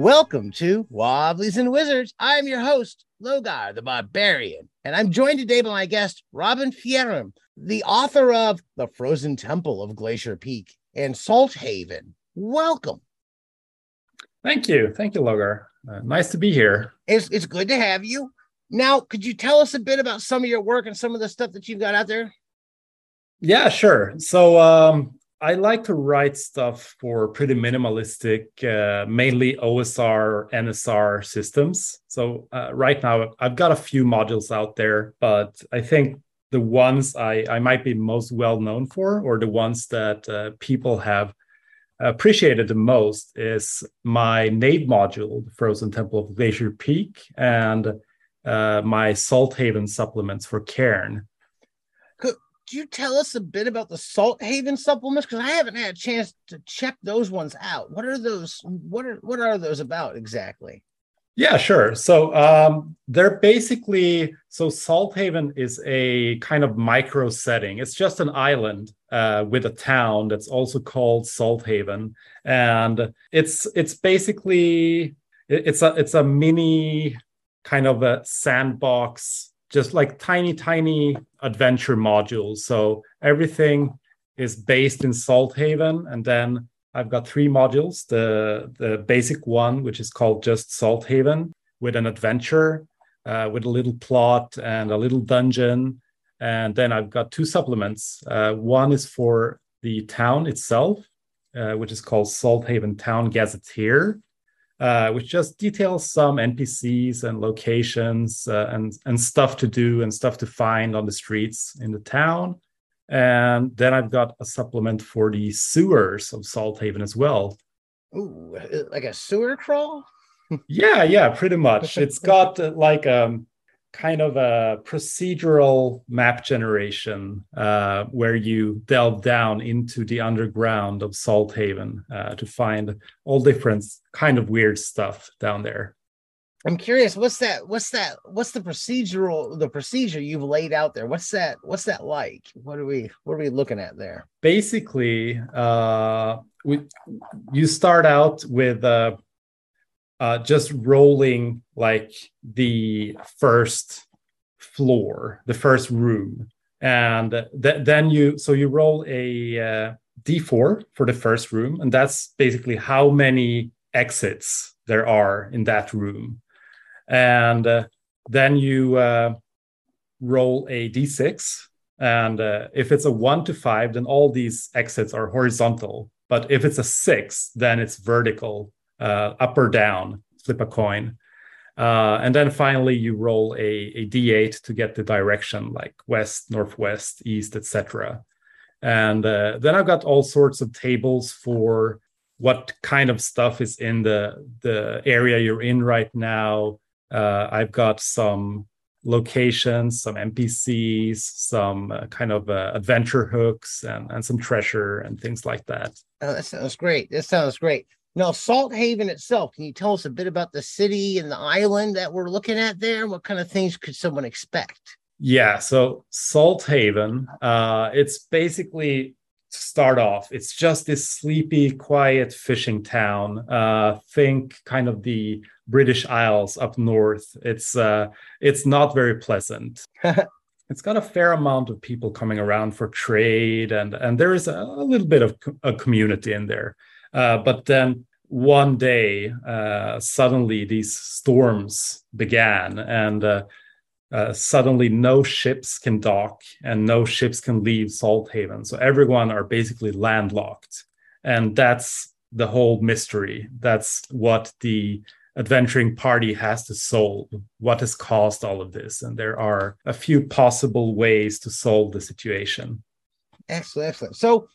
Welcome to Wobblies and Wizards. I'm your host, Logar the Barbarian, and I'm joined today by my guest, Robin Fierum, the author of The Frozen Temple of Glacier Peak and Salthaven. Welcome. Thank you. Thank you, Logar. Nice to be here. It's good to have you. Now, could you tell us a bit about some of your work and some of the stuff that you've got out there? Yeah, sure. So I like to write stuff for pretty minimalistic, mainly OSR, NSR systems. So right now, I've got a few modules out there, but I think the ones I might be most well known for, or the ones that people have appreciated the most, is my NAID module, the Frozen Temple of Glacier Peak, and my Salthaven supplements for Cairn. Could you tell us a bit about the Salthaven supplements? Because I haven't had a chance to check those ones out. What are those? What are those about exactly? Yeah, sure. So they're basically, so Salthaven is a kind of micro setting. It's just an island with a town that's also called Salthaven, and it's basically it's a mini kind of a sandbox. Just like tiny adventure modules. So everything is based in Salthaven. And then I've got three modules, the basic one, which is called just Salthaven, with an adventure, with a little plot and a little dungeon. And then I've got two supplements. One is for the town itself, which is called Salthaven Town Gazetteer, which just details some NPCs and locations and stuff to do and stuff to find on the streets in the town. And then I've got a supplement for the sewers of Salthaven as well. Ooh, like a sewer crawl? Yeah, pretty much. It's got like kind of a procedural map generation where you delve down into the underground of Salthaven to find all different kind of weird stuff down there. I'm curious, what's the procedure you've laid out there? What's that like? What are we looking at there? Basically, you start out with just rolling like the first floor, the first room, and then you roll a D4 for the first room, and that's basically how many exits there are in that room, and then you roll a D6, and if it's a 1 to 5, then all these exits are horizontal, but if it's a 6, then it's vertical. Up or down, flip a coin. And then finally you roll a D8 to get the direction, like west, northwest, east, etc. And then I've got all sorts of tables for what kind of stuff is in the area you're in right now. I've got some locations, some NPCs, some kind of adventure hooks and some treasure and things like that. Oh, that sounds great. Now, Salthaven itself, can you tell us a bit about the city and the island that we're looking at there? What kind of things could someone expect? Yeah, so Salthaven, it's basically, to start off, it's just this sleepy, quiet fishing town. Think kind of the British Isles up north. It's not very pleasant. It's got a fair amount of people coming around for trade, and there is a little bit of a community in there. But then one day, suddenly these storms began, and suddenly no ships can dock and no ships can leave Salthaven. So everyone are basically landlocked. And that's the whole mystery. That's what the adventuring party has to solve. What has caused all of this? And there are a few possible ways to solve the situation. Excellent. So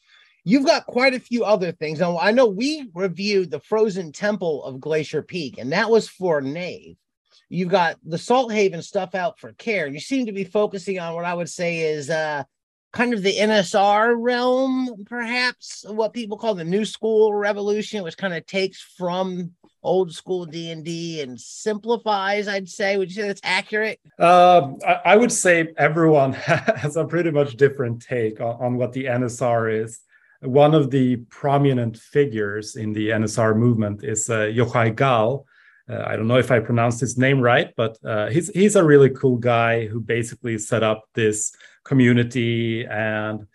you've got quite a few other things. Now, I know we reviewed the Frozen Temple of Glacier Peak, and that was for Knave. You've got the Salthaven stuff out for Cairn. You seem to be focusing on what I would say is kind of the NSR realm, perhaps, what people call the New School Revolution, which kind of takes from old school D&D and simplifies, I'd say. Would you say that's accurate? I would say everyone has a pretty much different take on what the NSR is. one of the prominent figures in the NSR movement is Yochai Gal. I don't know if I pronounced his name right, but he's a really cool guy who basically set up this community and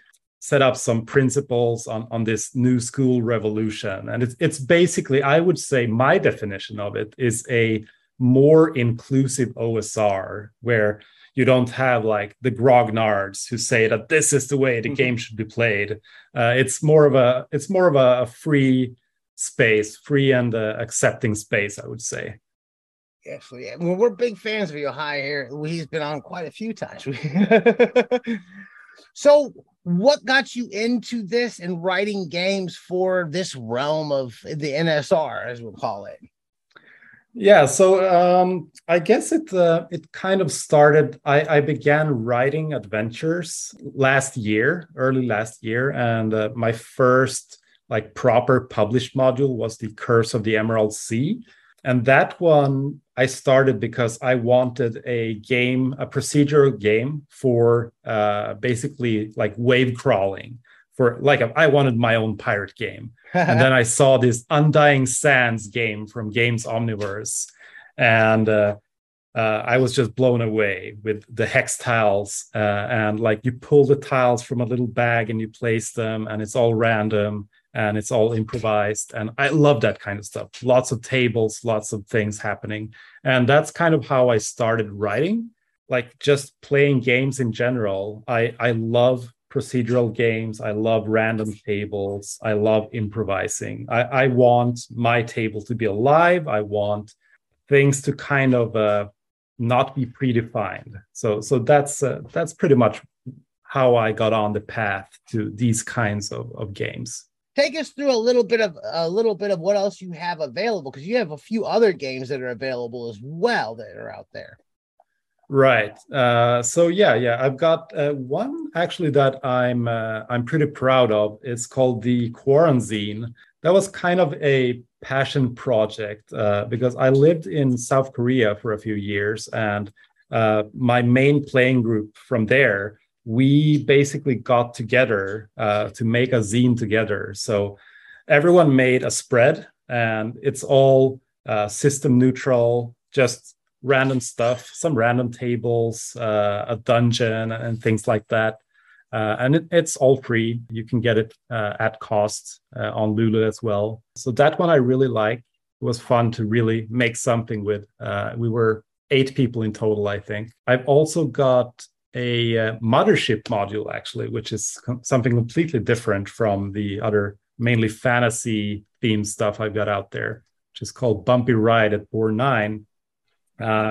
set up some principles on this new school revolution. And it's basically, I would say my definition of it is a more inclusive OSR, where you don't have like the grognards who say that this is the way the game should be played. It's more of a free space, free and accepting space, I would say. Actually, yeah. Well, we're big fans of Yochai here. He's been on quite a few times. So what got you into this and writing games for this realm of the NSR, as we'll call it? Yeah, so I guess it kind of started, I began writing adventures early last year, and my first like proper published module was The Curse of the Emerald Sea. And that one I started because I wanted a game, a procedural game for basically like wave crawling. I wanted my own pirate game. And then I saw this Undying Sands game from Games Omniverse. And I was just blown away with the hex tiles. And like you pull the tiles from a little bag and you place them, and it's all random. And it's all improvised. And I love that kind of stuff. Lots of tables, lots of things happening. And that's kind of how I started writing, like just playing games in general. I love procedural games. I love random tables. I love improvising. I want my table to be alive. I want things to kind of not be predefined. So that's pretty much how I got on the path to these kinds of games. Take us through a little bit of what else you have available, because you have a few other games that are available as well that are out there. Right. So I've got one actually that I'm pretty proud of. It's called the Quaranzine. That was kind of a passion project because I lived in South Korea for a few years, and my main playing group from there, we basically got together to make a zine together. So everyone made a spread, and it's all system neutral, just random stuff, some random tables, a dungeon and things like that. And it's all free. You can get it at cost on Lulu as well. So that one I really liked. It was fun to really make something with. We were 8 people in total, I think. I've also got a Mothership module, actually, which is something completely different from the other mainly fantasy themed stuff I've got out there, which is called Bumpy Ride at Boar Nine,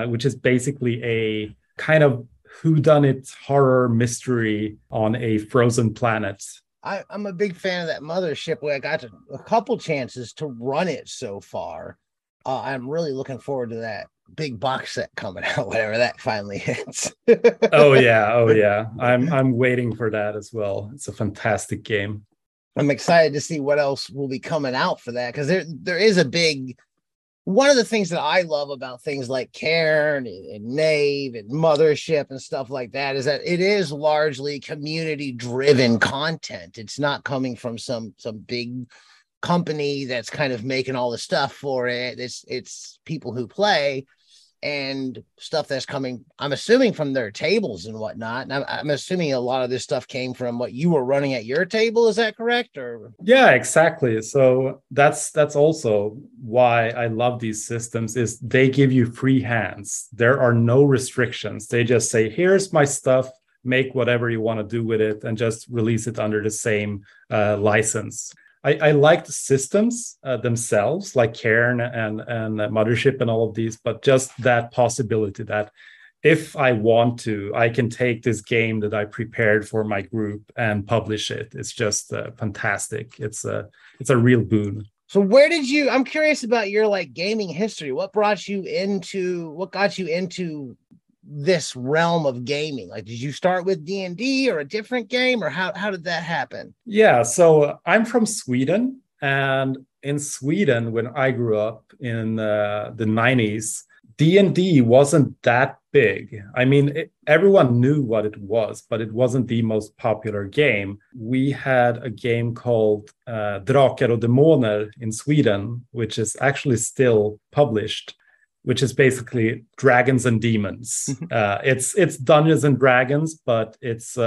which is basically a kind of whodunit horror mystery on a frozen planet. I'm a big fan of that Mothership, where I got a couple chances to run it so far. I'm really looking forward to that big box set coming out, whatever that finally hits. Oh yeah. I'm waiting for that as well. It's a fantastic game. I'm excited to see what else will be coming out for that, because there is a big... One of the things that I love about things like Cairn and Knave and Mothership and stuff like that is that it is largely community-driven content. It's not coming from some big company that's kind of making all the stuff for it. It's people who play and stuff that's coming, I'm assuming, from their tables and whatnot. And I'm assuming a lot of this stuff came from what you were running at your table. Is that correct? Or yeah, exactly. So that's also why I love these systems, is they give you free hands. There are no restrictions. They just say, here's my stuff, make whatever you want to do with it, and just release it under the same license. I like the systems themselves, like Cairn and Mothership and all of these, but just that possibility that if I want to, I can take this game that I prepared for my group and publish it. It's just fantastic. It's a real boon. So I'm curious about your like gaming history. What got you into this realm of gaming? Like, did you start with D&D or a different game, or how did that happen? Yeah, so I'm from Sweden, and in Sweden, when I grew up in the 90s, D&D wasn't that big. I mean, everyone knew what it was, but it wasn't the most popular game. We had a game called Drakar och Demoner in Sweden, which is actually still published, which is basically dragons and demons. It's Dungeons and Dragons, but it's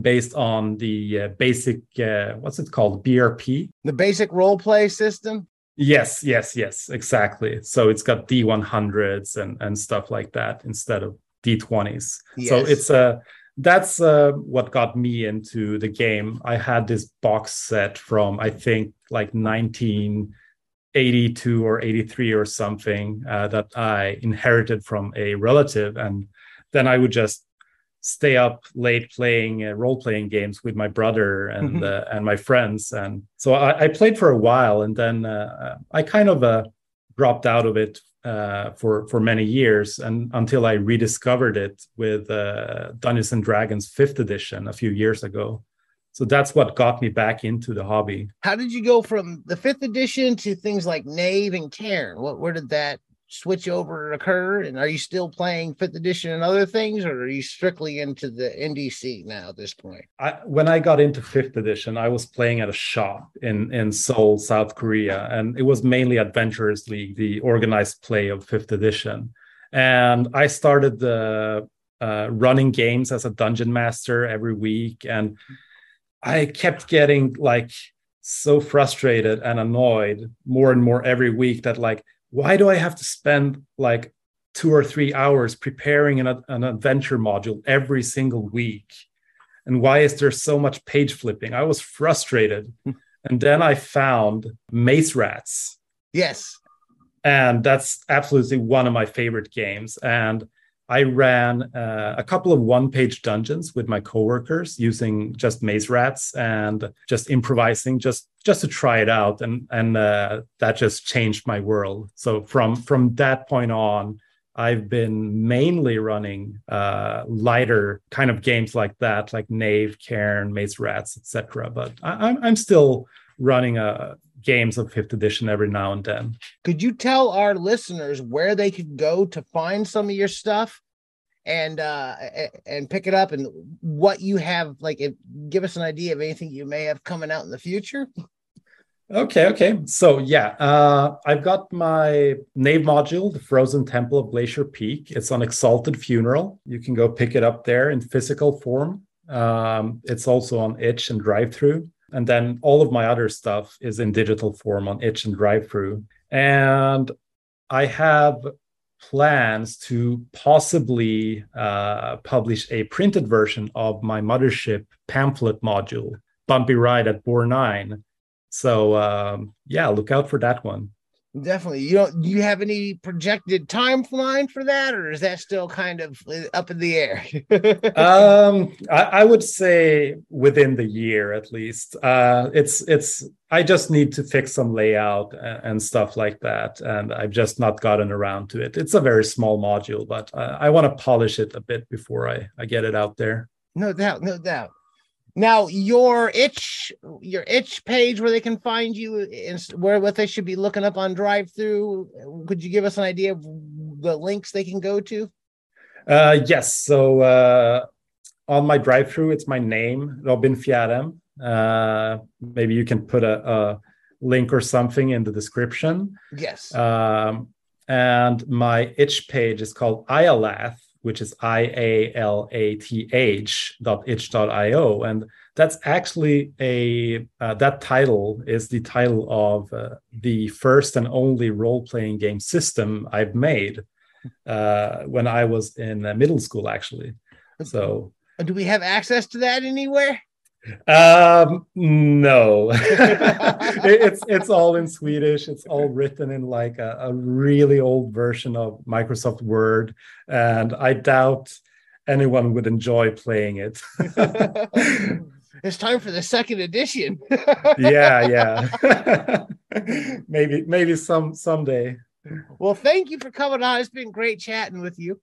based on the basic, what's it called? BRP? The basic roleplay system? Yes, exactly. So it's got D100s and stuff like that instead of D20s. Yes. So it's that's what got me into the game. I had this box set from, I think, like 1982 or 83 or something that I inherited from a relative. And then I would just stay up late playing role-playing games with my brother and my friends. And so I played for a while, and then I kind of dropped out of it for many years, and until I rediscovered it with Dungeons and Dragons 5th edition a few years ago. So that's what got me back into the hobby. How did you go from the 5th edition to things like Knave and Cairn? Where did that switch over occur, and are you still playing 5th edition and other things, or are you strictly into the NDC now at this point? When I got into 5th edition, I was playing at a shop in Seoul, South Korea, and it was mainly Adventurers League, the organized play of 5th edition. And I started the running games as a dungeon master every week, and I kept getting like so frustrated and annoyed more and more every week that like, why do I have to spend like 2 or 3 hours preparing an adventure module every single week? And why is there so much page flipping? I was frustrated. And then I found Maze Rats. Yes. And that's absolutely one of my favorite games. And I ran a couple of one-page dungeons with my coworkers using just Maze Rats and just improvising, just to try it out, and that just changed my world. So from that point on, I've been mainly running lighter kind of games like that, like Knave, Cairn, Maze Rats, etc. But I'm still running games of 5th edition every now and then. Could you tell our listeners where they could go to find some of your stuff and pick it up, and what you have, like, give us an idea of anything you may have coming out in the future? Okay. So I've got my Knave module, The Frozen Temple of Glacier Peak. It's on Exalted Funeral. You can go pick it up there in physical form. It's also on itch and drive-through. And then all of my other stuff is in digital form on itch and drive-thru. And I have plans to possibly publish a printed version of my Mothership pamphlet module, Bumpy Ride at Boar Nine. So look out for that one. Definitely. Do you have any projected timeline for that, or is that still kind of up in the air? I would say within the year at least. I just need to fix some layout and stuff like that, and I've just not gotten around to it. It's a very small module, but I want to polish it a bit before I get it out there. No doubt. Now, your itch page, where they can find you, and what they should be looking up on drive-through, could you give us an idea of the links they can go to? Yes. So on my drive-through, it's my name, Robin Fjätem. Maybe you can put a link or something in the description. Yes. And my itch page is called IALATH, which is IALATH.itch.io. And that's actually that title is the title of the first and only role-playing game system I've made when I was in middle school, actually. So, do we have access to that anywhere? No. It's all in Swedish. It's all written in like a really old version of Microsoft Word, and I doubt anyone would enjoy playing it. It's time for the 2nd edition. yeah. Maybe someday. Well, thank you for coming on. It's been great chatting with you.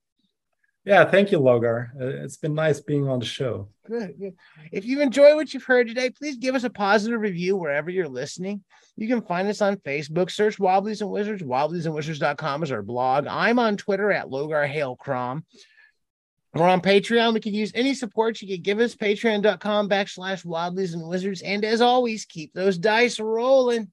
Yeah, thank you, Logar. It's been nice being on the show. Good. If you enjoy what you've heard today, please give us a positive review wherever you're listening. You can find us on Facebook. Search Wobblies and Wizards. Wobbliesandwizards.com is our blog. I'm on Twitter at Logar Hale Crom. We're on Patreon. We could use any support you could give us. Patreon.com/Wobblies and Wizards. And as always, keep those dice rolling.